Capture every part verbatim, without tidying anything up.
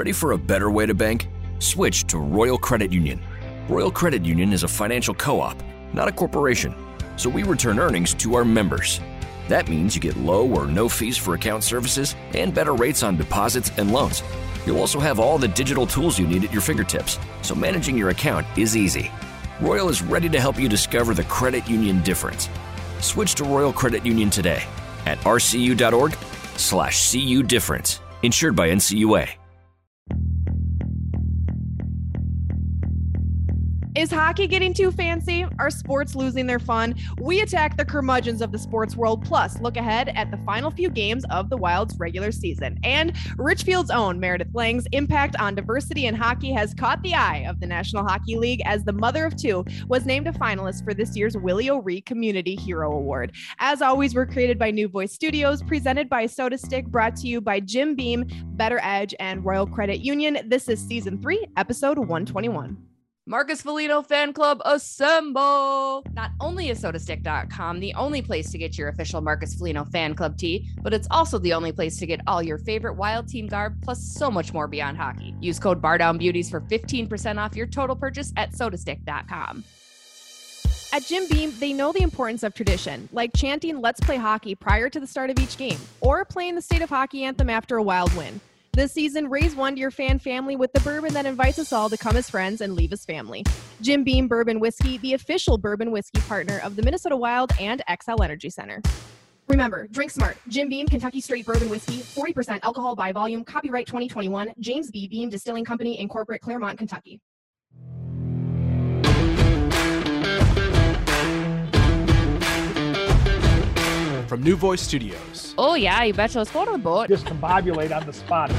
Ready for a better way to bank? Switch to Royal Credit Union. Royal Credit Union is a financial co-op, not a corporation, so we return earnings to our members. That means you get low or no fees for account services and better rates on deposits and loans. You'll also have all the digital tools you need at your fingertips, so managing your account is easy. Royal is ready to help you discover the credit union difference. Switch to Royal Credit Union today at R C U dot org slash C U difference. Insured by N C U A. Is hockey getting too fancy? Are sports losing their fun? We attack the curmudgeons of the sports world, plus look ahead at the final few games of the Wild's regular season. And Richfield's own Meredith Lang's impact on diversity in hockey has caught the eye of the National Hockey League, as the mother of two was named a finalist for this year's Willie O'Ree Community Hero Award. As always, we're created by New Voice Studios, presented by Soda Stick, brought to you by Jim Beam, Better Edge, and Royal Credit Union. This is Season three, Episode one twenty-one. Marcus Foligno Fan Club, assemble! Not only is soda stick dot com the only place to get your official Marcus Foligno Fan Club tee, but it's also the only place to get all your favorite Wild team garb, plus so much more beyond hockey. Use code Bardown Beauties for fifteen percent off your total purchase at soda stick dot com. At Jim Beam, they know the importance of tradition, like chanting "Let's play hockey" prior to the start of each game, or playing the state of hockey anthem after a Wild win. This season, raise one to your fan family with the bourbon that invites us all to come as friends and leave as family. Jim Beam Bourbon Whiskey, the official bourbon whiskey partner of the Minnesota Wild and X L Energy Center. Remember, drink smart. Jim Beam Kentucky Straight Bourbon Whiskey, forty percent alcohol by volume, copyright twenty twenty-one, James B. Beam Distilling Company, Incorporated, Claremont, Kentucky. From New Voice Studios. Oh yeah, you betcha. Let's go to the boat. Just combobulate on the spot.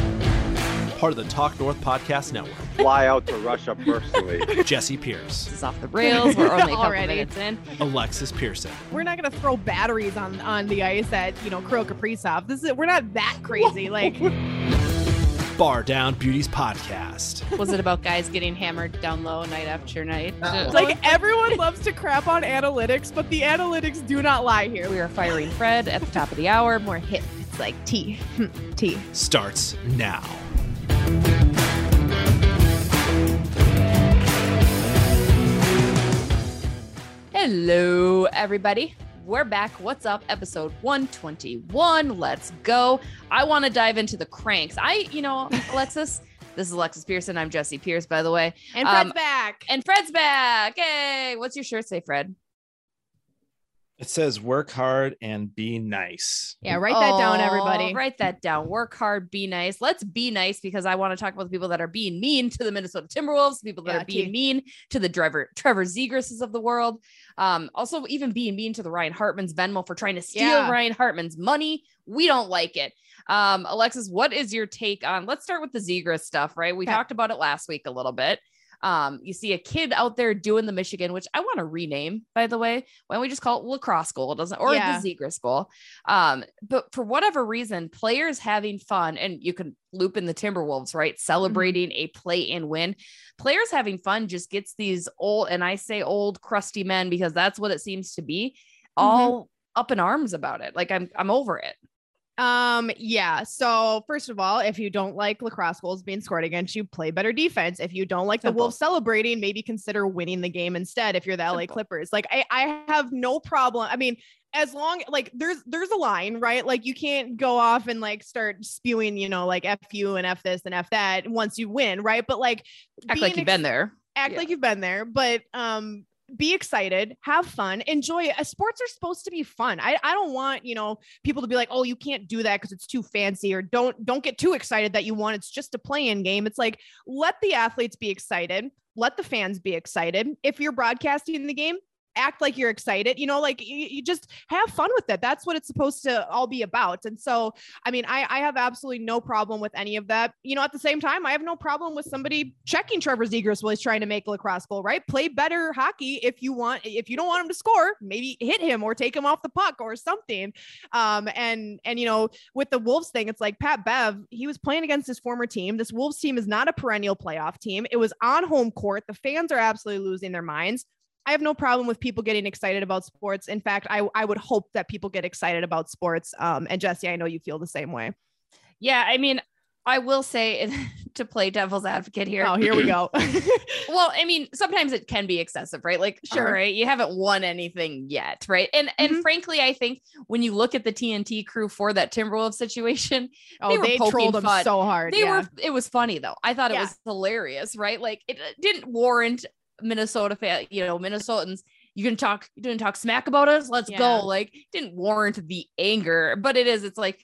Part of the Talk North podcast network. Fly out to Russia personally. Jesse Pierce. This is off the rails. We're only a couple minutes in. Alexis Pearson. We're not going to throw batteries on, on the ice at, you know, Kirill Kaprizov. This is, we're not that crazy. Like. Bardown Beauties podcast. Was it about guys getting hammered down low night after night? It's like everyone loves to crap on analytics, but the analytics do not lie here. We are firing Fred at the top of the hour. More hip. It's like tea. Tea. Starts now. Hello, everybody. We're back. What's up? Episode one twenty-one. Let's go. I want to dive into the cranks. I, you know, Alexis, this is Alexis Pearson. I'm Jesse Pierce, by the way. And Fred's um, back. And Fred's back. Hey, what's your shirt say, Fred? It says work hard and be nice. Yeah, write that oh, down, everybody. Write that down. Work hard, be nice. Let's be nice, because I want to talk about the people that are being mean to the Minnesota Timberwolves, people that yeah, are being too. mean to the driver, Trevor Zegras of the world. Um, also, even being mean to the Ryan Hartman's Venmo for trying to steal yeah. Ryan Hartman's money. We don't like it. Um, Alexis, what is your take on? Let's start with the Zegras stuff, right? We okay. talked about it last week a little bit. Um, you see a kid out there doing the Michigan, which I want to rename, by the way. Why don't we just call it lacrosse goal? Doesn't or yeah. the Zegras goal? Um, but for whatever reason, players having fun, and you can loop in the Timberwolves, right? Celebrating mm-hmm. a play and win. Players having fun just gets these old, and I say old crusty men because that's what it seems to be, all mm-hmm. up in arms about it. Like I'm I'm over it. Um, yeah. So first of all, if you don't like lacrosse goals being scored against you, play better defense. If you don't like Simple. the Wolves celebrating, maybe consider winning the game instead. If you're the L A Simple. Clippers, like I, I have no problem. I mean, as long, like there's, there's a line, right? Like you can't go off and like start spewing, you know, like F you and F this and F that once you win. Right. But like, act like you've ex- been there, act yeah. like you've been there, but, um, be excited, have fun, enjoy it. Sports are supposed to be fun. I, I don't want, you know, people to be like, oh, you can't do that because it's too fancy, or don't, don't get too excited that you won. It's just a play-in game. It's like, let the athletes be excited. Let the fans be excited. If you're broadcasting the game, act like you're excited, you know, like you, you just have fun with it. That's what it's supposed to all be about. And so, I mean, I, I have absolutely no problem with any of that. You know, at the same time, I have no problem with somebody checking Trevor Zegras while he's trying to make a lacrosse goal, right? Play better hockey. If you want, if you don't want him to score, maybe hit him or take him off the puck or something. Um, and, and, you know, with the Wolves thing, it's like Pat Bev, he was playing against his former team. This Wolves team is not a perennial playoff team. It was on home court. The fans are absolutely losing their minds. I have no problem with people getting excited about sports. In fact, I, I would hope that people get excited about sports. Um, and Jesse, I know you feel the same way. Yeah. I mean, I will say, to play devil's advocate here. Oh, here we go. Well, I mean, sometimes it can be excessive, right? Like, sure, uh-huh. right? You haven't won anything yet, right? And mm-hmm. and frankly, I think when you look at the T N T crew for that Timberwolves situation, oh, they, were they trolled fun. them so hard. They yeah. were. It was funny though. I thought it yeah. was hilarious, right? Like, it didn't warrant Minnesota fan, you know, Minnesotans. You can talk. You didn't talk smack about us. Let's yeah. go. Like, didn't warrant the anger, but it is. It's like.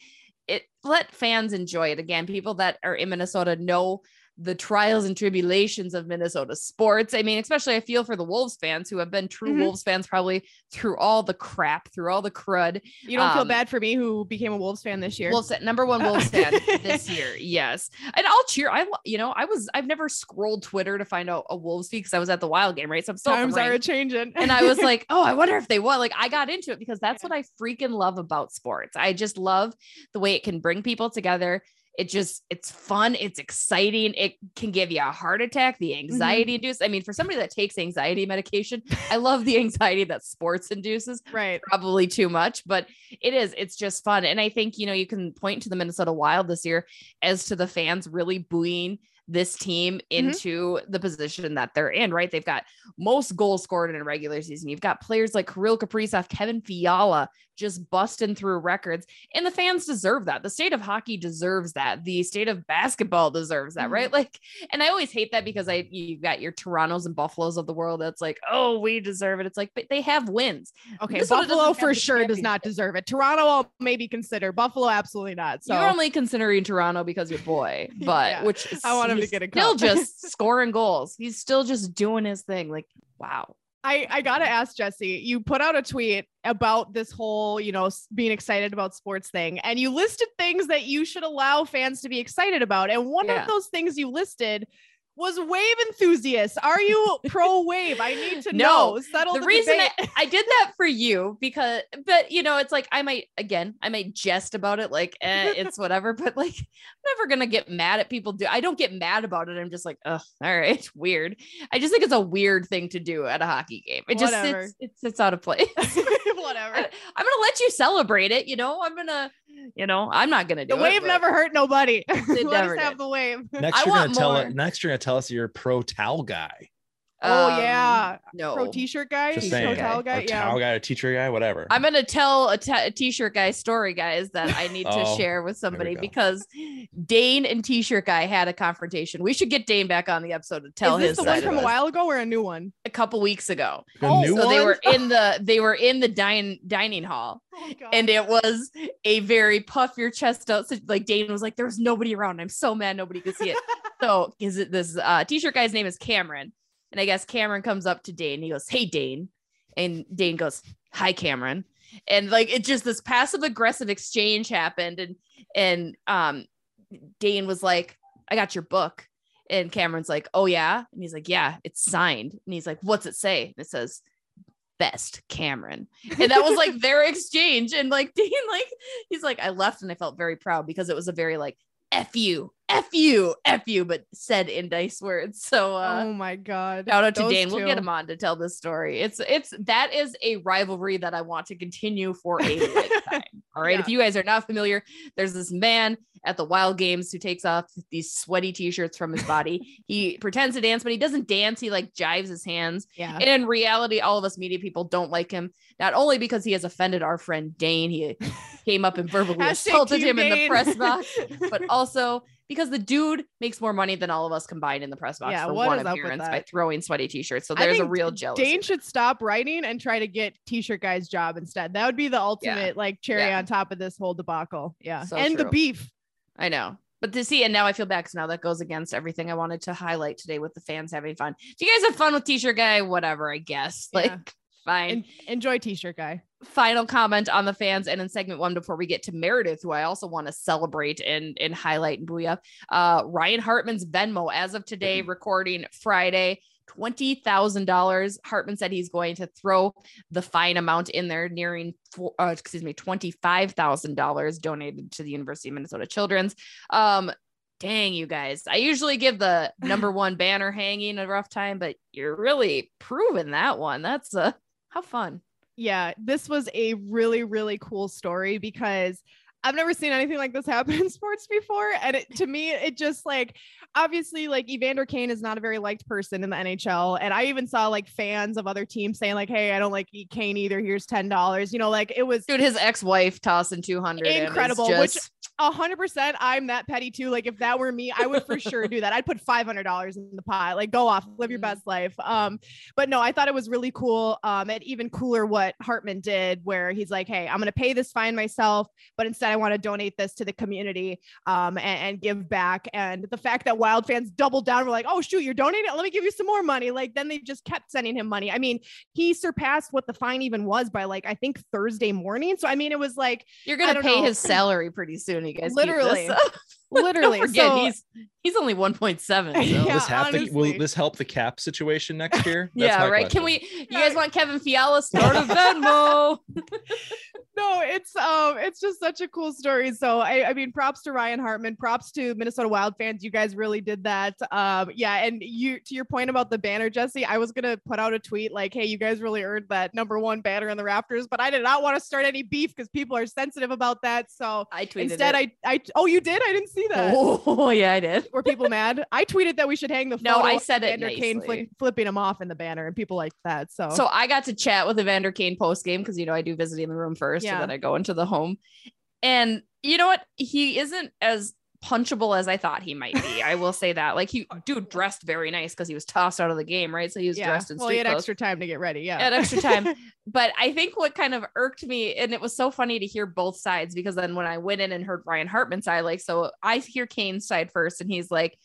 It let fans enjoy it again. People that are in Minnesota know the trials and tribulations of Minnesota sports. I mean, especially I feel for the Wolves fans who have been true mm-hmm. Wolves fans, probably through all the crap, through all the crud. You don't um, feel bad for me who became a Wolves fan this year. Wolves number one Wolves fan this year. Yes. And I'll cheer. I, you know, I was, I've never scrolled Twitter to find out a Wolves feed because I was at the Wild game, right? So I'm still times are changing. And I was like, oh, I wonder if they won. Like, I got into it because that's yeah. what I freaking love about sports. I just love the way it can bring people together. It just, it's fun. It's exciting. It can give you a heart attack, the anxiety mm-hmm. induced. I mean, for somebody that takes anxiety medication, I love the anxiety that sports induces, right? Probably too much, but it is, it's just fun. And I think, you know, you can point to the Minnesota Wild this year as to the fans really buoying this team into mm-hmm. the position that they're in, right? They've got most goals scored in a regular season. You've got players like Kirill Kaprizov, Kevin Fiala, just busting through records, and the fans deserve that. The state of hockey deserves that. The state of basketball deserves that, mm-hmm. right? Like, and I always hate that because I, you've got your Torontos and Buffaloes of the world. That's like, oh, we deserve it. It's like, but they have wins. Okay. Minnesota Buffalo for sure does not deserve it. Toronto I'll maybe consider. Buffalo, absolutely not. So you're only considering Toronto because your boy, but yeah. which is, I want to He's to get a still just scoring goals. He's still just doing his thing. Like, wow. I, I got to ask Jesse, you put out a tweet about this whole, you know, being excited about sports thing. And you listed things that you should allow fans to be excited about. And one yeah. of those things you listed was wave enthusiasts. Are you pro wave? I need to no. know. Settle the, the reason I, I did that for you because, but you know, it's like, I might, again, I might jest about it. Like, eh, it's whatever, but like, I'm never going to get mad at people. Do I don't get mad about it. I'm just like, oh, all right. It's weird. I just think it's a weird thing to do at a hockey game. It whatever. just, it's, it's out of place. Whatever. I, I'm going to let you celebrate it. You know, I'm going to, you know, I'm not going to do it. The wave it, never hurt nobody. Let us have did. the wave. Next you're going to tell it, next you're going to tell us you're a pro towel guy. Oh um, yeah. No. Pro t-shirt guy. Just pro towel guy. Or yeah. towel guy, a t-shirt guy, whatever. I'm going to tell a, t- a t-shirt guy story, guys, that I need oh, to share with somebody because Dane and t-shirt guy had a confrontation. We should get Dane back on the episode to tell Is this his the one from a while ago or a new one? A couple weeks ago. The oh, new so one? they were in the, they were in the dine, dining hall. Oh, and it was a very puff your chest out. So, like, Dane was like, there was nobody around. I'm so mad nobody could see it. So is it this uh, t-shirt guy's name is Cameron. And I guess Cameron comes up to Dane. He goes, hey, Dane. And Dane goes, hi, Cameron. And like, it just, this passive aggressive exchange happened. And, and um, Dane was like, I got your book. And Cameron's like, oh yeah. And he's like, yeah, it's signed. And he's like, what's it say? And it says, best Cameron. And that was like their exchange. And like, Dane, like, he's like, I left and I felt very proud because it was a very like, F you, F you, F you, but said in nice words. So, uh, oh my God. Shout out to Dane. We'll get him on to tell this story. It's, it's, that is a rivalry that I want to continue for a lifetime. All right. Yeah. If you guys are not familiar, there's this man at the Wild games who takes off these sweaty t-shirts from his body. He pretends to dance, but he doesn't dance. He like jives his hands. Yeah. And in reality, all of us media people don't like him. Not only because he has offended our friend Dane. He came up and verbally assaulted him Dane. in the press box, but also because the dude makes more money than all of us combined in the press box yeah, for one appearance by throwing sweaty t-shirts. So there's a real jealousy. Dane should stop writing and try to get t-shirt guy's job instead. That would be the ultimate yeah. like cherry yeah. on top of this whole debacle. Yeah. So and true. the beef. I know. But to see, and now I feel bad because now that goes against everything I wanted to highlight today with the fans having fun. If you guys have fun with t-shirt guy, whatever, I guess. Like, yeah. fine. En- enjoy t-shirt guy. Final comment on the fans, and in segment one, before we get to Meredith, who I also want to celebrate and and highlight and buoy up, uh, Ryan Hartman's Venmo as of today, recording Friday, twenty thousand dollars. Hartman said he's going to throw the fine amount in there, nearing four, uh, excuse me, twenty-five thousand dollars donated to the University of Minnesota Children's. Um, Dang, you guys, I usually give the number one banner hanging a rough time, but you're really proving that one. That's uh, how fun. Yeah, this was a really, really cool story because I've never seen anything like this happen in sports before. And it, to me, it just like, obviously like Evander Kane is not a very liked person in the N H L. And I even saw like fans of other teams saying like, hey, I don't like Kane either. Here's ten dollars. You know, like it was dude, his ex-wife tossing two hundred. Incredible. Just... Which a hundred percent. I'm that petty too. Like if that were me, I would for sure do that. I'd put five hundred dollars in the pot, like go off, live your best life. Um, but no, I thought it was really cool. Um, and even cooler what Hartman did where he's like, hey, I'm going to pay this fine myself, but instead I want to donate this to the community um, and, and give back. And the fact that Wild fans doubled down were like, oh shoot, you're donating? Let me give you some more money. Like then they just kept sending him money. I mean, he surpassed what the fine even was by like, I think Thursday morning. So, I mean, it was like, you're going to pay know. his salary pretty soon. You guys literally, literally forget so, he's, he's only one point seven. So. Yeah, will, this have to, will this help the cap situation next year? That's yeah. Right. Question. Can we, you guys want Kevin Fiala start a Venmo? No, it's, um, it's just such a cool story. So I, I mean, props to Ryan Hartman, props to Minnesota Wild fans. You guys really did that. Um, yeah. And you, to your point about the banner, Jesse, I was going to put out a tweet like, hey, you guys really earned that number one banner on the rafters, but I did not want to start any beef because people are sensitive about that. So I tweeted instead it. I, I, oh, you did? I didn't see that. Oh yeah, I did. Were people mad? I tweeted that we should hang the photo. No, I said it Evander Kane fl- flipping him off in the banner and people like that. So, so I got to chat with Evander Kane post game. Cause you know, I do visiting the room first yeah. and then I go into the home and you know what? He isn't as punchable as I thought he might be. I will say that like he dude dressed very nice cause he was tossed out of the game. Right. So he was yeah. dressed in well, he had clothes. Extra time to get ready. Yeah. He had extra time. But I think what kind of irked me, and it was so funny to hear both sides, because then when I went in and heard Ryan Hartman's side, like, so I hear Kane's side first and he's like,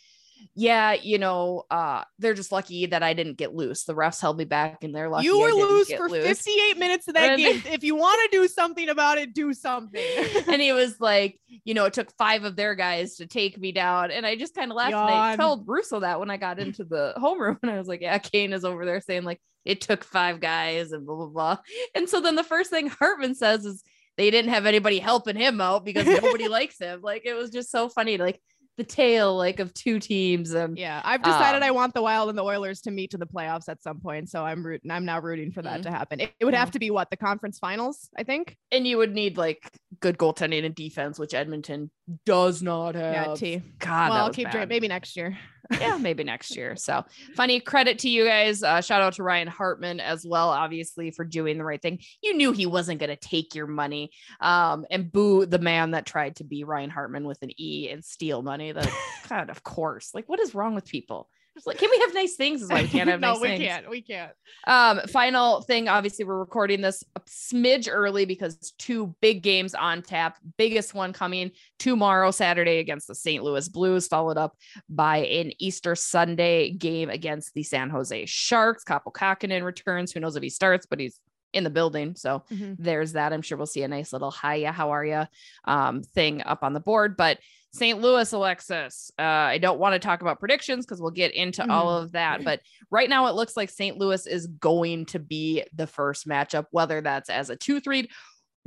yeah, you know, uh, they're just lucky that I didn't get loose. The refs held me back and they're lucky. You were I didn't loose get for loose. fifty-eight minutes of that and game. If you want to do something about it, do something. And he was like, you know, it took five of their guys to take me down. And I just kind of laughed. Yawn. And I told Russo that when I got into the homeroom and I was like, yeah, Kane is over there saying like, it took five guys and blah, blah, blah. And so then the first thing Hartman says is they didn't have anybody helping him out because nobody likes him. Like, it was just so funny to like, the tale like of two teams. And yeah, I've decided um, I want the Wild and the Oilers to meet to the playoffs at some point. So I'm rooting, I'm now rooting for that mm-hmm. to happen. It, it would mm-hmm. have to be what the conference finals, I think. And you would need like good goaltending and defense, which Edmonton does not have. Yeah, T. God, well, I'll keep bad. Dream. Maybe next year. Yeah, maybe next year. So funny, credit to you guys. Uh, shout out to Ryan Hartman as well, obviously, for doing the right thing. You knew he wasn't going to take your money um, and boo the man that tried to be Ryan Hartman with an E and steal money. That God, of course, like what is wrong with people? Just like, can we have nice things? Is why we can't have no, nice we things. Can't. We can't. Um, final thing, obviously, we're recording this a smidge early because two big games on tap. Biggest one coming tomorrow, Saturday, against the Saint Louis Blues, followed up by an Easter Sunday game against the San Jose Sharks. Kaapo Kähkönen returns. Who knows if he starts, but he's in the building. So mm-hmm. there's that. I'm sure we'll see a nice little hiya, how are you um, thing up on the board. But Saint Louis, Alexis, uh, I don't want to talk about predictions because we'll get into mm-hmm. all of that. But right now it looks like Saint Louis is going to be the first matchup, whether that's as a two, three,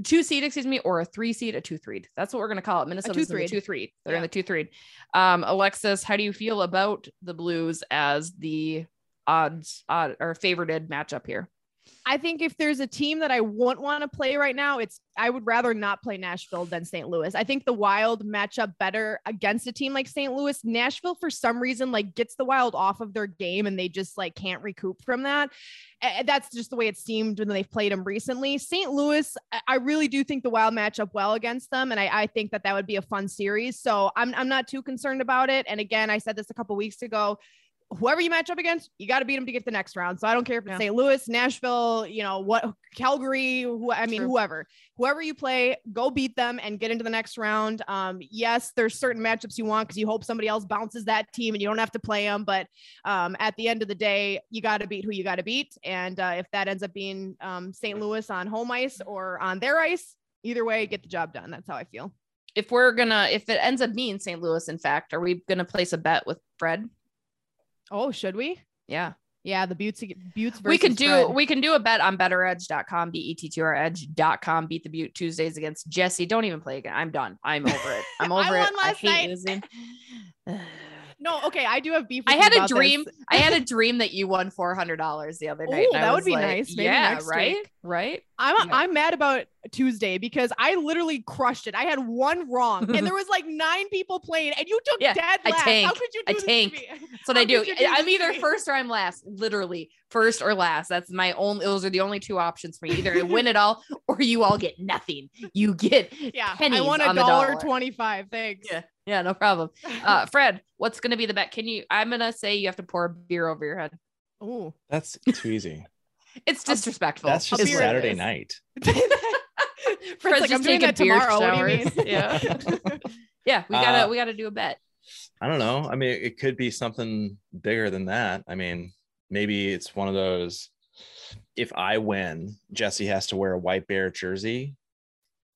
two seed, excuse me, or a three seed, a two, three. That's what we're going to call it. Minnesota's in the two, three. They're yeah. in the two, three. Um, Alexis, how do you feel about the Blues as the odds odd, or favorited matchup here? I think if there's a team that I won't want to play right now, it's I would rather not play Nashville than Saint Louis. I think the Wild match up better against a team like Saint Louis. Nashville, for some reason, like gets the Wild off of their game and they just like can't recoup from that. That's just the way it seemed when they've played them recently. Saint Louis, I really do think the Wild match up well against them. And I, I think that that would be a fun series. So I'm, I'm not too concerned about it. And again, I said this a couple weeks ago. Whoever you match up against, you got to beat them to get the next round. So I don't care if it's yeah. Saint Louis, Nashville, you know, what Calgary, who, I mean, True. whoever, whoever you play, go beat them and get into the next round. Um, yes, there's certain matchups you want because you hope somebody else bounces that team and you don't have to play them. But um, at the end of the day, you got to beat who you got to beat. And uh, if that ends up being um, Saint Louis on home ice or on their ice, either way, get the job done. That's how I feel. If we're gonna, if it ends up being Saint Louis, in fact, are we gonna place a bet with Fred? Oh, should we? Yeah. Yeah. The Buttes, Buttes versus we could do, Fred. We can do a bet on better edge dot com, B E T T R edge dot com, beat the Butte Tuesdays against Jesse. Don't even play again. I'm done. I'm over it. I'm over I it. Won last I hate night. losing. No, okay. I do have beef. With I had a dream. I had a dream that you won four hundred dollars the other night. Oh, that would be like, nice. Maybe yeah. Right. Week. Right. I'm, yeah. I'm mad about Tuesday because I literally crushed it. I had one wrong and there was like nine people playing and you took yeah, dead last. How could you do I this tank. To me? That's what How I do. do I'm either me? first or I'm last, literally first or last. That's my only, those are the only two options for me. Either I win it all or you all get nothing. You get yeah, pennies I won a on dollar, dollar. twenty-five. Thanks. Yeah. Yeah, no problem. Uh, Fred, what's going to be the bet? Can you, I'm going to say you have to pour a beer over your head. Oh, that's too easy. It's disrespectful. That's just Saturday night. Fred's like, just I'm doing that tomorrow. Showers. What do you mean? Yeah. yeah. We gotta, uh, we gotta do a bet. I don't know. I mean, it could be something bigger than that. I mean, maybe it's one of those, if I win, Jesse has to wear a White Bear jersey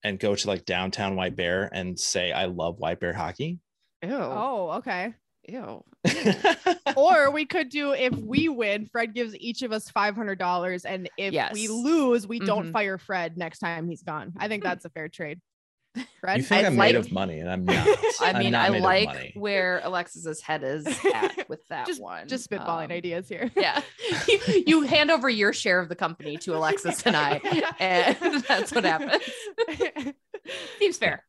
and go to like downtown White Bear and say, I love White Bear hockey. Ew. Oh, okay. Ew. Or we could do, if we win, Fred gives each of us five hundred dollars. And if yes. we lose, we mm-hmm. don't fire Fred next time he's gone. I think that's a fair trade. Fred, you think I I'm like... made of money and I'm not. I mean, not I like where Alexis's head is at with that just, one. Just spitballing um, ideas here. Yeah. You, you hand over your share of the company to Alexis and I, and that's what happens. Seems fair.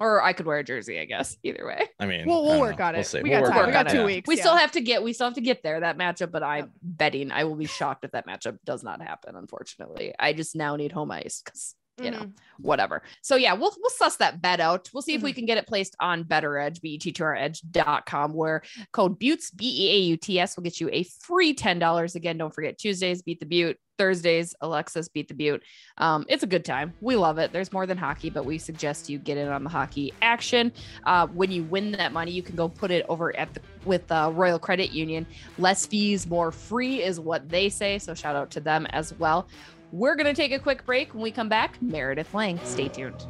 Or I could wear a jersey, I guess. Either way. I mean, we'll, we'll I work know. on it. We'll we we'll got time. We got two it. weeks. We yeah. still have to get, we still have to get there, that matchup, but I'm yep. betting I will be shocked if that matchup does not happen. Unfortunately, I just now need home ice because you know, mm-hmm. whatever. So yeah, we'll, we'll suss that bet out. We'll see if mm-hmm. we can get it placed on Better Edge, B E T T R edge dot com, where code Buttes, B E A U T S, will get you a free ten dollars. Again, don't forget Tuesdays, Beat the Butte. Thursdays, Alexis, Beat the Butte. Um, it's a good time. We love it. There's more than hockey, but we suggest you get in on the hockey action. Uh, when you win that money, you can go put it over at the, with uh, Royal Credit Union. Less fees, more free is what they say. So shout out to them as well. We're going to take a quick break. When we come back, Meredith Lang. Stay tuned.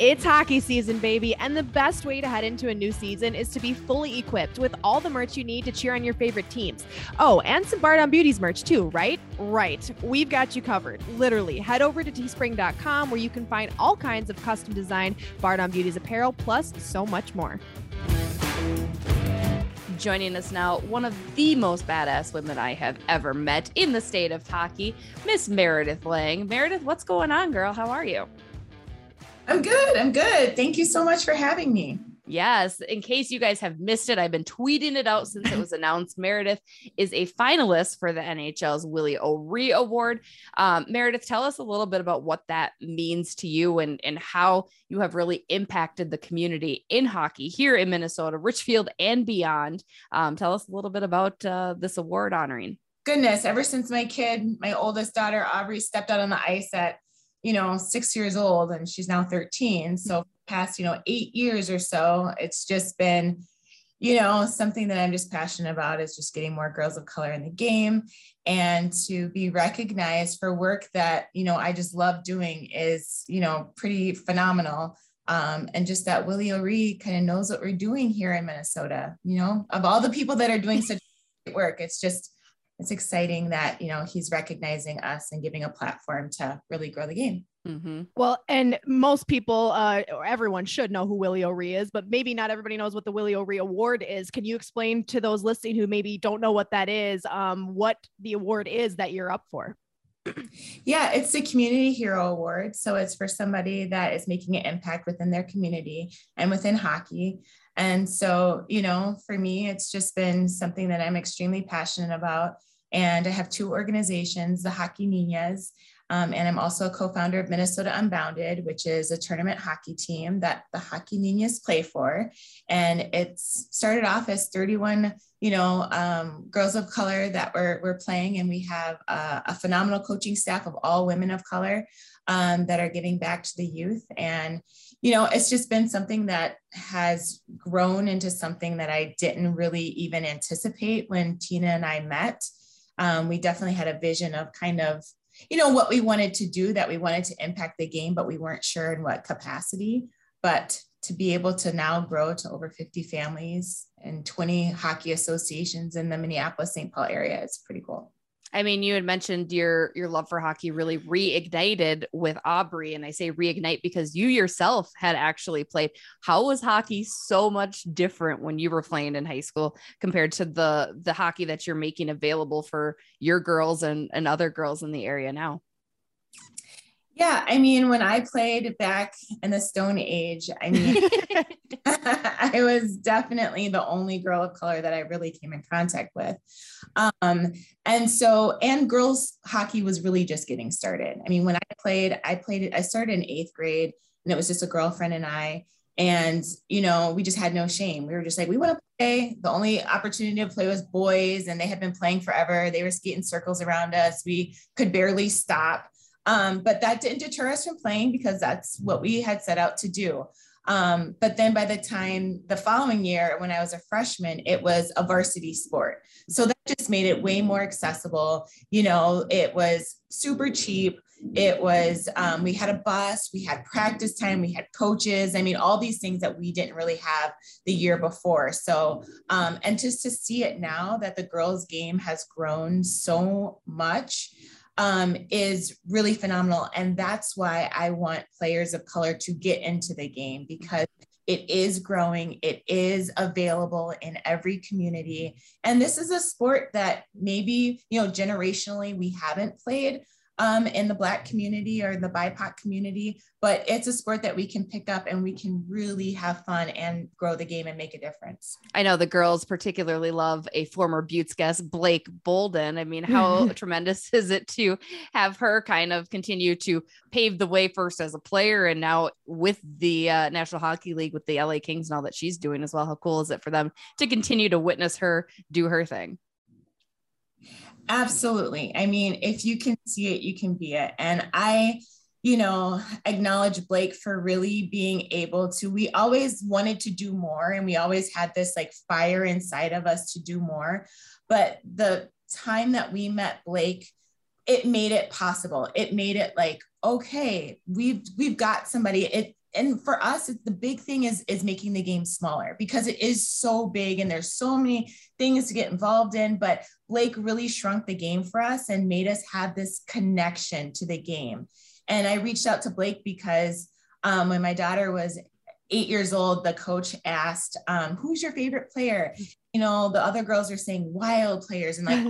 It's hockey season, baby, and the best way to head into a new season is to be fully equipped with all the merch you need to cheer on your favorite teams. Oh, and some Bardown Beauties merch too, right? Right. We've got you covered. Literally. Head over to teespring dot com where you can find all kinds of custom designed Bardown Beauties apparel, plus so much more. Joining us now, one of the most badass women I have ever met in the state of hockey, Miss Meredith Lang. Meredith, what's going on, girl? How are you? I'm good. I'm good. Thank you so much for having me. Yes. In case you guys have missed it, I've been tweeting it out since it was announced. Meredith is a finalist for the N H L's Willie O'Ree Award. Um, Meredith, tell us a little bit about what that means to you and, and how you have really impacted the community in hockey here in Minnesota, Richfield and beyond. Um, tell us a little bit about uh, this award honoring. Goodness. Ever since my kid, my oldest daughter, Aubrey, stepped out on the ice at you know, six years old, and she's now thirteen. So past, you know, eight years or so, it's just been, you know, something that I'm just passionate about is just getting more girls of color in the game, and to be recognized for work that, you know, I just love doing is, you know, pretty phenomenal. Um, and just that Willie O'Ree kind of knows what we're doing here in Minnesota, you know, of all the people that are doing such great work, it's just it's exciting that, you know, he's recognizing us and giving a platform to really grow the game. Mm-hmm. Well, and most people, uh, or everyone should know who Willie O'Ree is, but maybe not everybody knows what the Willie O'Ree Award is. Can you explain to those listening who maybe don't know what that is, um, what the award is that you're up for? Yeah, it's the Community Hero Award. So it's for somebody that is making an impact within their community and within hockey. And so, you know, for me, it's just been something that I'm extremely passionate about. And I have two organizations, the Hockey Ninjas, um, and I'm also a co-founder of Minnesota Unbounded, which is a tournament hockey team that the Hockey Ninjas play for. And it started off as thirty-one, you know, um, girls of color that were, were playing, and we have a, a phenomenal coaching staff of all women of color um, that are giving back to the youth. And, you know, it's just been something that has grown into something that I didn't really even anticipate when Tina and I met. Um, we definitely had a vision of kind of, you know, what we wanted to do, that we wanted to impact the game, but we weren't sure in what capacity. But to be able to now grow to over fifty families and twenty hockey associations in the Minneapolis-Saint Paul area, it's pretty cool. I mean, you had mentioned your, your love for hockey really reignited with Aubrey. And I say reignite because you yourself had actually played. How was hockey so much different when you were playing in high school compared to the, the hockey that you're making available for your girls and, and other girls in the area now? Yeah. I mean, when I played back in the Stone Age, I mean, I was definitely the only girl of color that I really came in contact with. Um, and so, and girls hockey was really just getting started. I mean, when I played, I played, I started in eighth grade and it was just a girlfriend and I, and, you know, we just had no shame. We were just like, we want to play. The only opportunity to play was boys, and they had been playing forever. They were skating circles around us. We could barely stop. Um, but that didn't deter us from playing because that's what we had set out to do. Um, but then by the time the following year, when I was a freshman, it was a varsity sport. So that just made it way more accessible. You know, it was super cheap. It was, um, we had a bus, we had practice time, we had coaches. I mean, all these things that we didn't really have the year before. So, um, and just to see it now that the girls' game has grown so much, Um, is really phenomenal. And that's why I want players of color to get into the game, because it is growing. It is available in every community. And this is a sport that maybe, you know, generationally we haven't played um, in the Black community or the B I P O C community, but it's a sport that we can pick up and we can really have fun and grow the game and make a difference. I know the girls particularly love a former Buttes guest, Blake Bolden. I mean, how tremendous is it to have her kind of continue to pave the way first as a player and now with the uh, National Hockey League, with the L A Kings and all that she's doing as well. How cool is it for them to continue to witness her do her thing? Absolutely. I mean, if you can see it, you can be it. And I, you know, acknowledge Blake for really being able to, we always wanted to do more. And we always had this like fire inside of us to do more. But the time that we met Blake, it made it possible. It made it like, okay, we've, we've got somebody. It, and for us, it's the big thing is, is making the game smaller, because it is so big and there's so many things to get involved in, but Blake really shrunk the game for us and made us have this connection to the game. And I reached out to Blake because um, when my daughter was eight years old, the coach asked, um, who's your favorite player? You know, the other girls were saying Wild players and like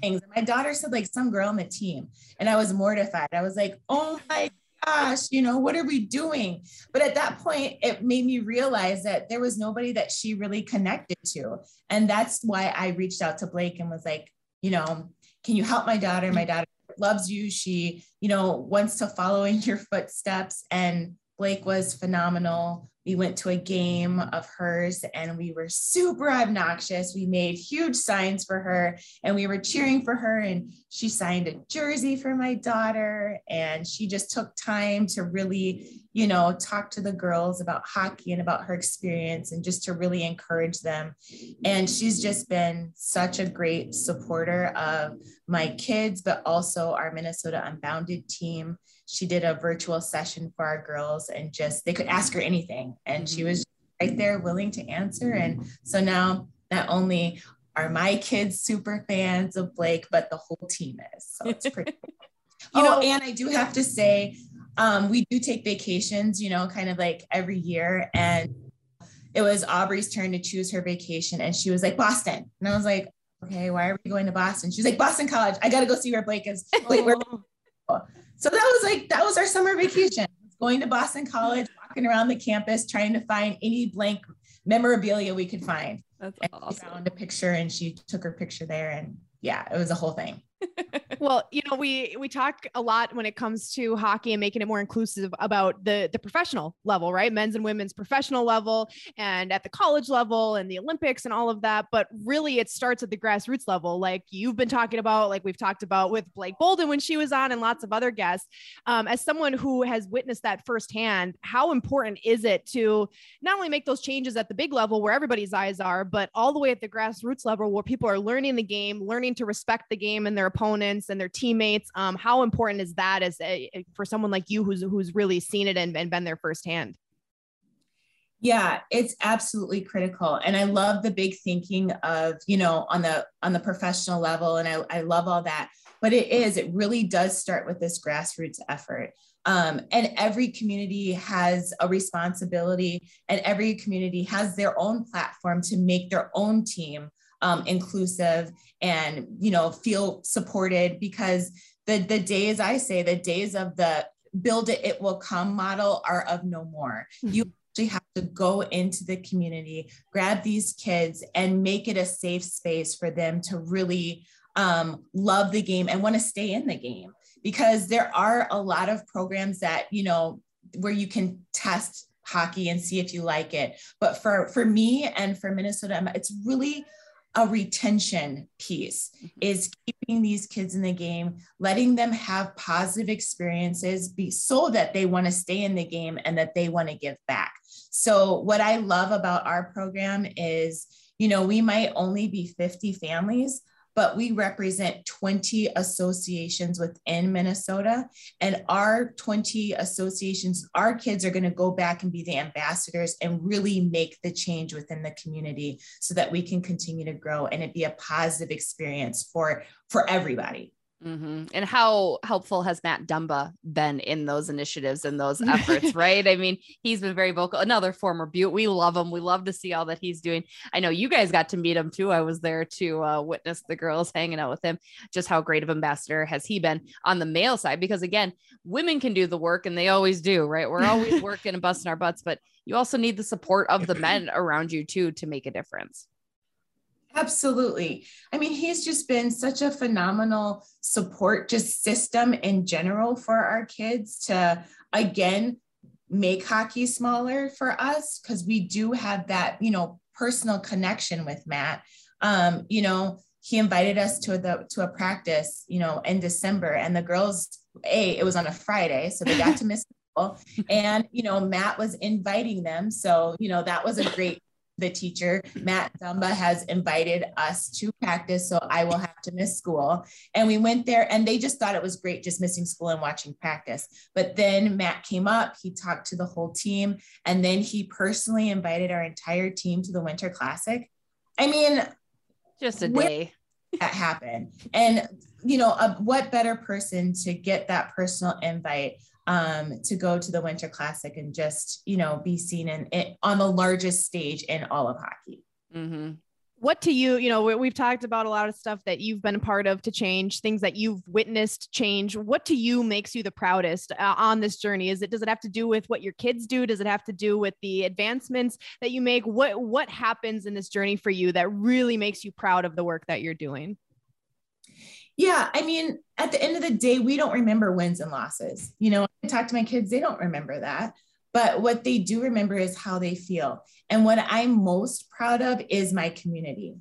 things. And my daughter said like some girl on the team. And I was mortified. I was like, oh my gosh, you know, what are we doing? But at that point, it made me realize that there was nobody that she really connected to. And that's why I reached out to Blake and was like, you know, can you help my daughter? My daughter loves you. She, you know, wants to follow in your footsteps. And Blake was phenomenal. We went to a game of hers and we were super obnoxious. We made huge signs for her and we were cheering for her, and she signed a jersey for my daughter, and she just took time to really, you know, talk to the girls about hockey and about her experience and just to really encourage them. And she's just been such a great supporter of my kids, but also our Minnesota Unbounded team. She did a virtual session for our girls and just, they could ask her anything. And she was right there willing to answer. And so now not only are my kids super fans of Blake, but the whole team is. So it's pretty cool. You know, and I do have to say, um, we do take vacations, you know, kind of like every year. And it was Aubrey's turn to choose her vacation. And she was like, Boston. And I was like, okay, why are we going to Boston? She's like, Boston College. I got to go see where Blake is. Like, where So that was like, that was our summer vacation, going to Boston College, walking around the campus, trying to find any blank memorabilia we could find. That's awesome. She found a picture and she took her picture there, and yeah, it was a whole thing. Well, you know, we, we talk a lot when it comes to hockey and making it more inclusive about the, the professional level, right? Men's and women's professional level and at the college level and the Olympics and all of that. But really it starts at the grassroots level. Like you've been talking about, like we've talked about with Blake Bolden when she was on and lots of other guests, um, as someone who has witnessed that firsthand, how important is it to not only make those changes at the big level where everybody's eyes are, but all the way at the grassroots level where people are learning the game, learning to respect the game and their opponents and their teammates. Um, how important is that as a, for someone like you who's who's really seen it and, and been there firsthand? Yeah, it's absolutely critical. And I love the big thinking of, you know, on the on the professional level. And I, I love all that. but it is, it really does start with this grassroots effort. Um, and every community has a responsibility, and every community has their own platform to make their own team um, inclusive and, you know, feel supported, because the, the days, I say, the days of the build it, it will come model are of no more. Mm-hmm. You actually have to go into the community, grab these kids and make it a safe space for them to really um, love the game and want to stay in the game. Because there are a lot of programs that, you know, where you can test hockey and see if you like it. But for, for me and for Minnesota, it's really a retention piece, is keeping these kids in the game, letting them have positive experiences be, so that they want to stay in the game and that they want to give back. So what I love about our program is, you know, we might only be fifty families, but we represent twenty associations within Minnesota, and our twenty associations, our kids are going to go back and be the ambassadors and really make the change within the community so that we can continue to grow and it be a positive experience for, for everybody. Mm-hmm. And how helpful has Matt Dumba been in those initiatives and those efforts, right? I mean, he's been very vocal, another former Butte. We love him. We love to see all that he's doing. I know you guys got to meet him too. I was there to uh, witness the girls hanging out with him. Just how great of ambassador has he been on the male side? Because again, women can do the work, and they always do, right? We're always working and busting our butts, but you also need the support of the men around you too, to make a difference. Absolutely. I mean, he's just been such a phenomenal support, just system in general for our kids to, again, make hockey smaller for us, because we do have that, you know, personal connection with Matt. Um, you know, he invited us to the to a practice, you know, in December, and the girls, A, it was on a Friday, so they got to miss school, and, you know, Matt was inviting them. So, you know, that was a great. The teacher, Matt Dumba, has invited us to practice, so I will have to miss school. And we went there, and they just thought it was great just missing school and watching practice. But then Matt came up, he talked to the whole team, and then he personally invited our entire team to the Winter Classic. I mean, just a day that happened. And, you know, a, what better person to get that personal invite um, to go to the Winter Classic and just, you know, be seen in it on the largest stage in all of hockey. Mm-hmm. What to you, you know, we've talked about a lot of stuff that you've been a part of to change, things that you've witnessed change. What to you makes you the proudest uh, on this journey? Is it, does it have to do with what your kids do? Does it have to do with the advancements that you make? What, what happens in this journey for you that really makes you proud of the work that you're doing? Yeah. I mean, at the end of the day, we don't remember wins and losses. You know, I talk to my kids, they don't remember that, but what they do remember is how they feel. And what I'm most proud of is my community.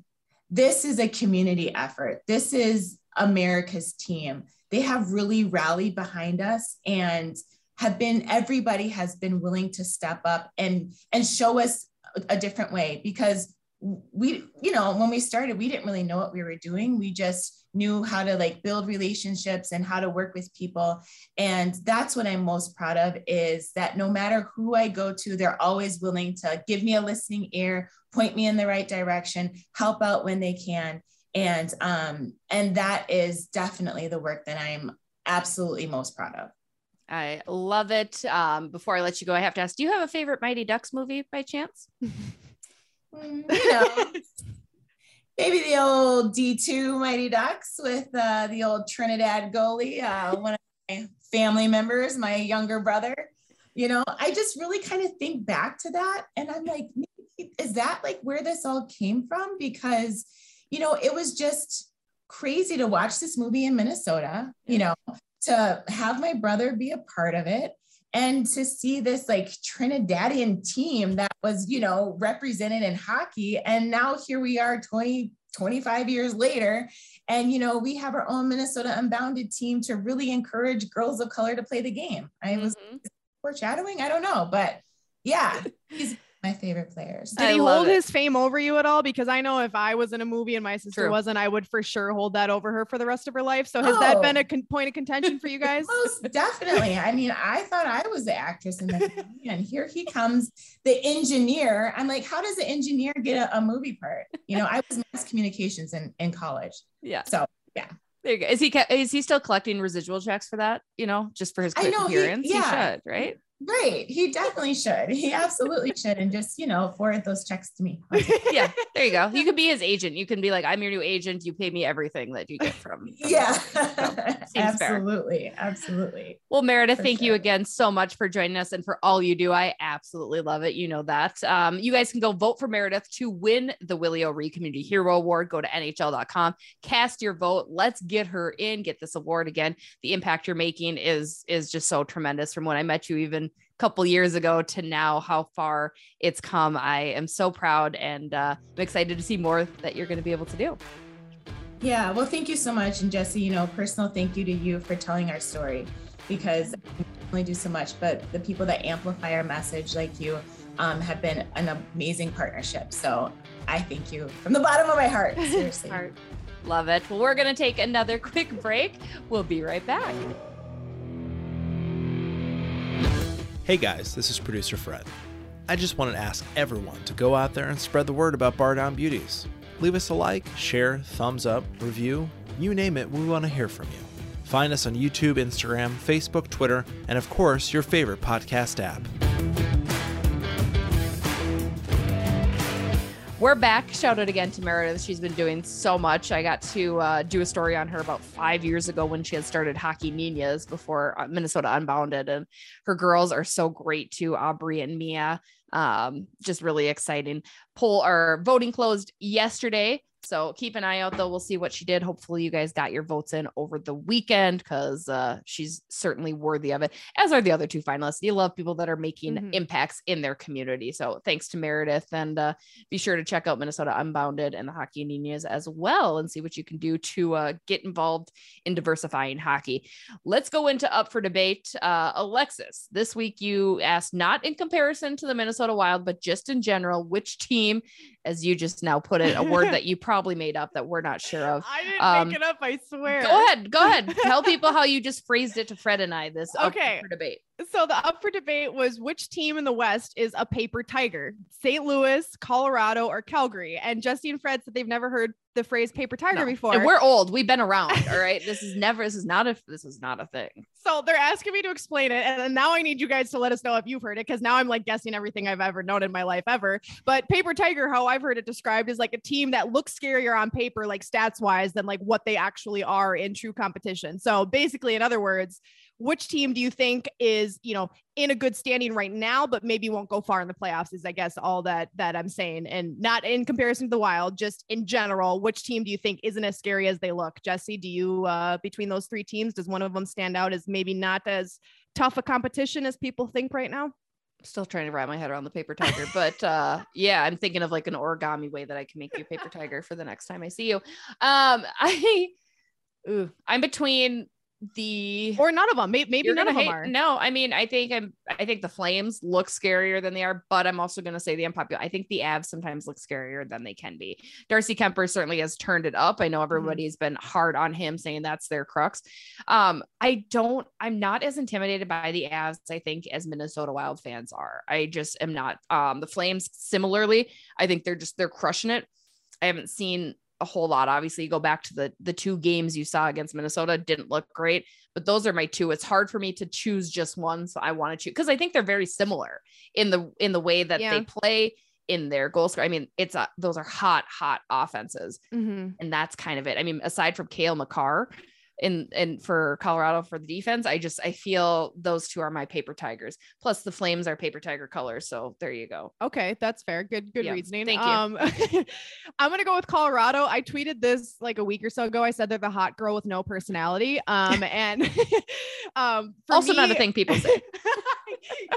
This is a community effort. This is America's team. They have really rallied behind us and have been, everybody has been willing to step up and, and show us a different way, because we, you know, when we started, we didn't really know what we were doing. We just knew how to like build relationships and how to work with people. And that's what I'm most proud of, is that no matter who I go to, they're always willing to give me a listening ear, point me in the right direction, help out when they can. And, um, and that is definitely the work that I'm absolutely most proud of. I love it. Um, before I let you go, I have to ask, do you have a favorite Mighty Ducks movie by chance? Mm, you know. Maybe the old D two Mighty Ducks with uh, the old Trinidad goalie, uh, one of my family members, my younger brother. You know, I just really kind of think back to that. And I'm like, is that like where this all came from? Because, you know, it was just crazy to watch this movie in Minnesota, you know, to have my brother be a part of it. And to see this like Trinidadian team that was, you know, represented in hockey. And now here we are twenty, twenty-five years later. And, you know, we have our own Minnesota Unbounded team to really encourage girls of color to play the game. I was mm-hmm. foreshadowing. I don't know, but yeah, he's my favorite players. Did he hold it. his fame over you at all? Because I know if I was in a movie and my sister True. wasn't, I would for sure hold that over her for the rest of her life. So has oh. that been a con- point of contention for you guys? Most definitely. I mean, I thought I was the actress in the movie, and here he comes, the engineer. I'm like, how does the engineer get a, a movie part? You know, I was mass communications in, in college. Yeah. So yeah. There you go. Is he, is he still collecting residual checks for that? You know, just for his quick know, appearance? He, yeah. he should, right? Right. He definitely should. He absolutely should. And just, you know, forward those checks to me. Yeah. There you go. You could be his agent. You can be like, I'm your new agent. You pay me everything that you get from. from yeah. So, absolutely. Fair. Absolutely. Well, Meredith, for thank sure. you again so much for joining us and for all you do. I absolutely love it. You know that. Um, you guys can go vote for Meredith to win the Willie O'Ree Community Hero Award. Go to N H L dot com, cast your vote. Let's get her in, get this award again. The impact you're making is, is just so tremendous from when I met you, even couple years ago to now, how far it's come. I am so proud and uh, I'm excited to see more that you're going to be able to do. Yeah, well, thank you so much. And Jesse, you know, personal thank you to you for telling our story, because we only do so much, but the people that amplify our message like you um, have been an amazing partnership. So I thank you from the bottom of my heart. Seriously. Heart. Love it. Well, we're going to take another quick break. We'll be right back. Hey guys, this is producer Fred. I just wanted to ask everyone to go out there and spread the word about Bardown Beauties. Leave us a like, share, thumbs up, review, you name it, we want to hear from you. Find us on YouTube, Instagram, Facebook, Twitter, and of course, your favorite podcast app. We're back. Shout out again to Meredith. She's been doing so much. I got to uh, do a story on her about five years ago when she had started Hockey Ninjas before Minnesota Unbounded. And her girls are so great too, Aubrey and Mia. Um, just really exciting. Poll or voting closed yesterday. So keep an eye out though. We'll see what she did. Hopefully you guys got your votes in over the weekend, because uh, she's certainly worthy of it, as are the other two finalists. You love people that are making mm-hmm. impacts in their community. So thanks to Meredith, and uh, be sure to check out Minnesota Unbounded and the Hockey Ninjas as well, and see what you can do to uh, get involved in diversifying hockey. Let's go into Up for Debate. Uh, Alexis, this week you asked, not in comparison to the Minnesota Wild, but just in general, which team, as you just now put it, a word that you probably made up that we're not sure of. I didn't um, make it up, I swear. Go ahead, go ahead. Tell people how you just phrased it to Fred and I, this okay. Up for Debate. So the Up for Debate was, which team in the West is a paper tiger? Saint Louis, Colorado, or Calgary? And Jesse and Fred said they've never heard the phrase paper tiger no. before. And we're old. We've been around. All right. This is never, this is not a, this is not a thing. So they're asking me to explain it. And now I need you guys to let us know if you've heard it, because now I'm like guessing everything I've ever known in my life ever. But paper tiger, how I've heard it described, is like a team that looks scarier on paper, like stats wise, than like what they actually are in true competition. So basically, in other words, which team do you think is, you know, in a good standing right now, but maybe won't go far in the playoffs, is I guess all that, that I'm saying, and not in comparison to the Wild, just in general, which team do you think isn't as scary as they look? Jesse, do you, uh, between those three teams, does one of them stand out as maybe not as tough a competition as people think right now? I'm still trying to wrap my head around the paper tiger, but uh, yeah, I'm thinking of like an origami way that I can make you a paper tiger for the next time I see you. Um, I, ooh, I'm between the or none of them maybe, maybe none of them hate, are. No, I mean, I think I'm I think the Flames look scarier than they are, but I'm also going to say the unpopular. I think the Avs sometimes look scarier than they can be. Darcy Kemper certainly has turned it up. I know everybody's mm-hmm. been hard on him, saying that's their crux. Um, I don't I'm not as intimidated by the Avs, I think, as Minnesota Wild fans are. I just am not. Um, the Flames similarly, I think they're just they're crushing it. I haven't seen a whole lot. Obviously, you go back to the the two games you saw against Minnesota, didn't look great, but those are my two. It's hard for me to choose just one, so I want to choose, because I think they're very similar in the in the way that yeah. they play, in their goal score. I mean, it's a, those are hot hot offenses, mm-hmm. and that's kind of it. I mean, aside from Cale Makar in and for Colorado for the defense, I just I feel those two are my paper tigers. Plus, the Flames are paper tiger colors, so there you go. Okay, that's fair. Good, good yeah. reasoning. Thank you. Um, I'm gonna go with Colorado. I tweeted this like a week or so ago. I said they're the hot girl with no personality. Um, and um, for also me, not a thing people say.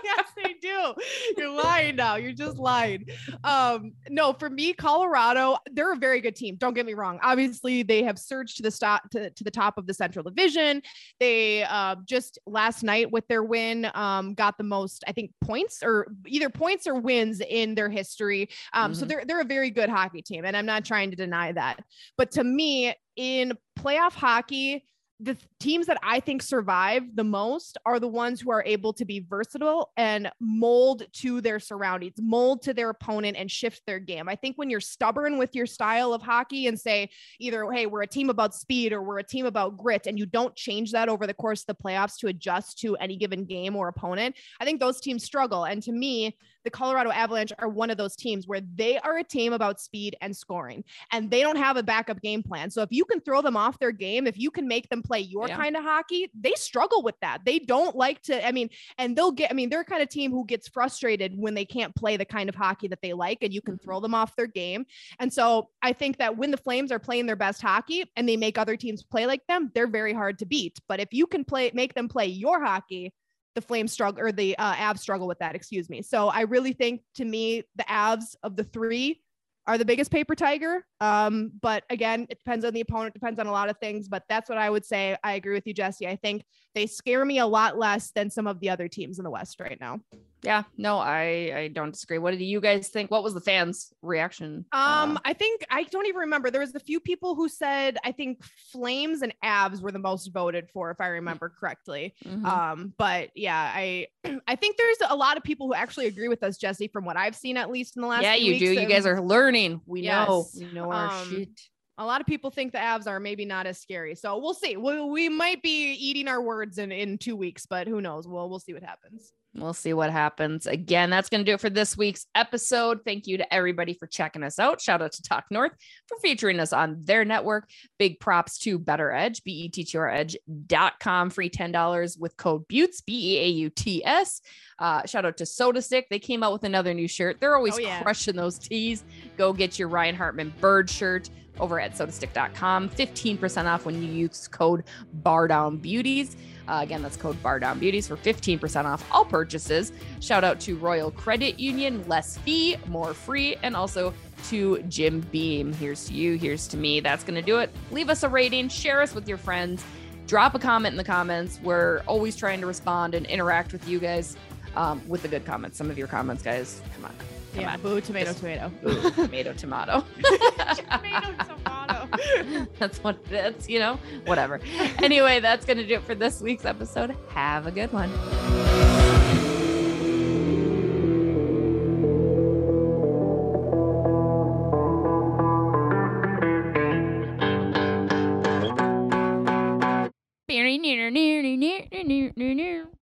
Yes, they do. You're lying now. You're just lying. Um, no, for me, Colorado, they're a very good team. Don't get me wrong. Obviously, they have surged to the stop to, to the top of the Central Division. They uh, just last night with their win um, got the most, I think, points or either points or wins in their history. Um, mm-hmm. So they're they're a very good hockey team, and I'm not trying to deny that. But to me, in playoff hockey, the th- teams that I think survive the most are the ones who are able to be versatile and mold to their surroundings, mold to their opponent and shift their game. I think when you're stubborn with your style of hockey and say either, hey, we're a team about speed or we're a team about grit, and you don't change that over the course of the playoffs to adjust to any given game or opponent, I think those teams struggle. And to me, the Colorado Avalanche are one of those teams where they are a team about speed and scoring, and they don't have a backup game plan. So if you can throw them off their game, if you can make them play your yeah. kind of hockey, they struggle with that. They don't like to, I mean, and they'll get, I mean, they're a kind of team who gets frustrated when they can't play the kind of hockey that they like, and you can throw them off their game. And so I think that when the Flames are playing their best hockey and they make other teams play like them, they're very hard to beat. But if you can play, make them play your hockey, the Flames struggle, or the uh, Avs struggle with that, excuse me. So I really think, to me, the Avs of the three are the biggest paper tiger. Um, but again, it depends on the opponent, depends on a lot of things, but that's what I would say. I agree with you, Jesse. I think they scare me a lot less than some of the other teams in the West right now. Yeah, no, I, I don't disagree. What do you guys think? What was the fans' reaction? Um, uh, I think, I don't even remember. There was a few people who said, I think Flames and Avs were the most voted for, if I remember correctly. Mm-hmm. Um, but yeah, I, I think there's a lot of people who actually agree with us, Jesse, from what I've seen, at least in the last yeah, few you weeks. Do. And you guys are learning. We yes. know, we know our um, shit. A lot of people think the Avs are maybe not as scary. So we'll see. We, we might be eating our words in, in two weeks, but who knows? We'll, we'll see what happens. We'll see what happens. Again, that's going to do it for this week's episode. Thank you to everybody for checking us out. Shout out to Talk North for featuring us on their network. Big props to Better Edge, B E T T R edge dot com. Free ten dollars with code BEAUTS, B E A U T S. Uh, shout out to Soda Stick. They came out with another new shirt. They're always oh, yeah. crushing those tees. Go get your Ryan Hartman bird shirt over at soda stick dot com. fifteen percent off when you use code Bardown Beauties. Uh, again, that's code Bardown Beauties for fifteen percent off all purchases. Shout out to Royal Credit Union, less fee, more free, and also to Jim Beam. Here's to you, here's to me. That's going to do it. Leave us a rating, share us with your friends, drop a comment in the comments. We're always trying to respond and interact with you guys um, with the good comments. Some of your comments, guys, come on. Come yeah, on. Boo, tomato, Just, tomato. Boo, tomato, tomato. Tomato, tomato. That's what that's, you know, whatever. Anyway, that's going to do it for this week's episode. Have a good one. Near, near, near, near, near, near, near.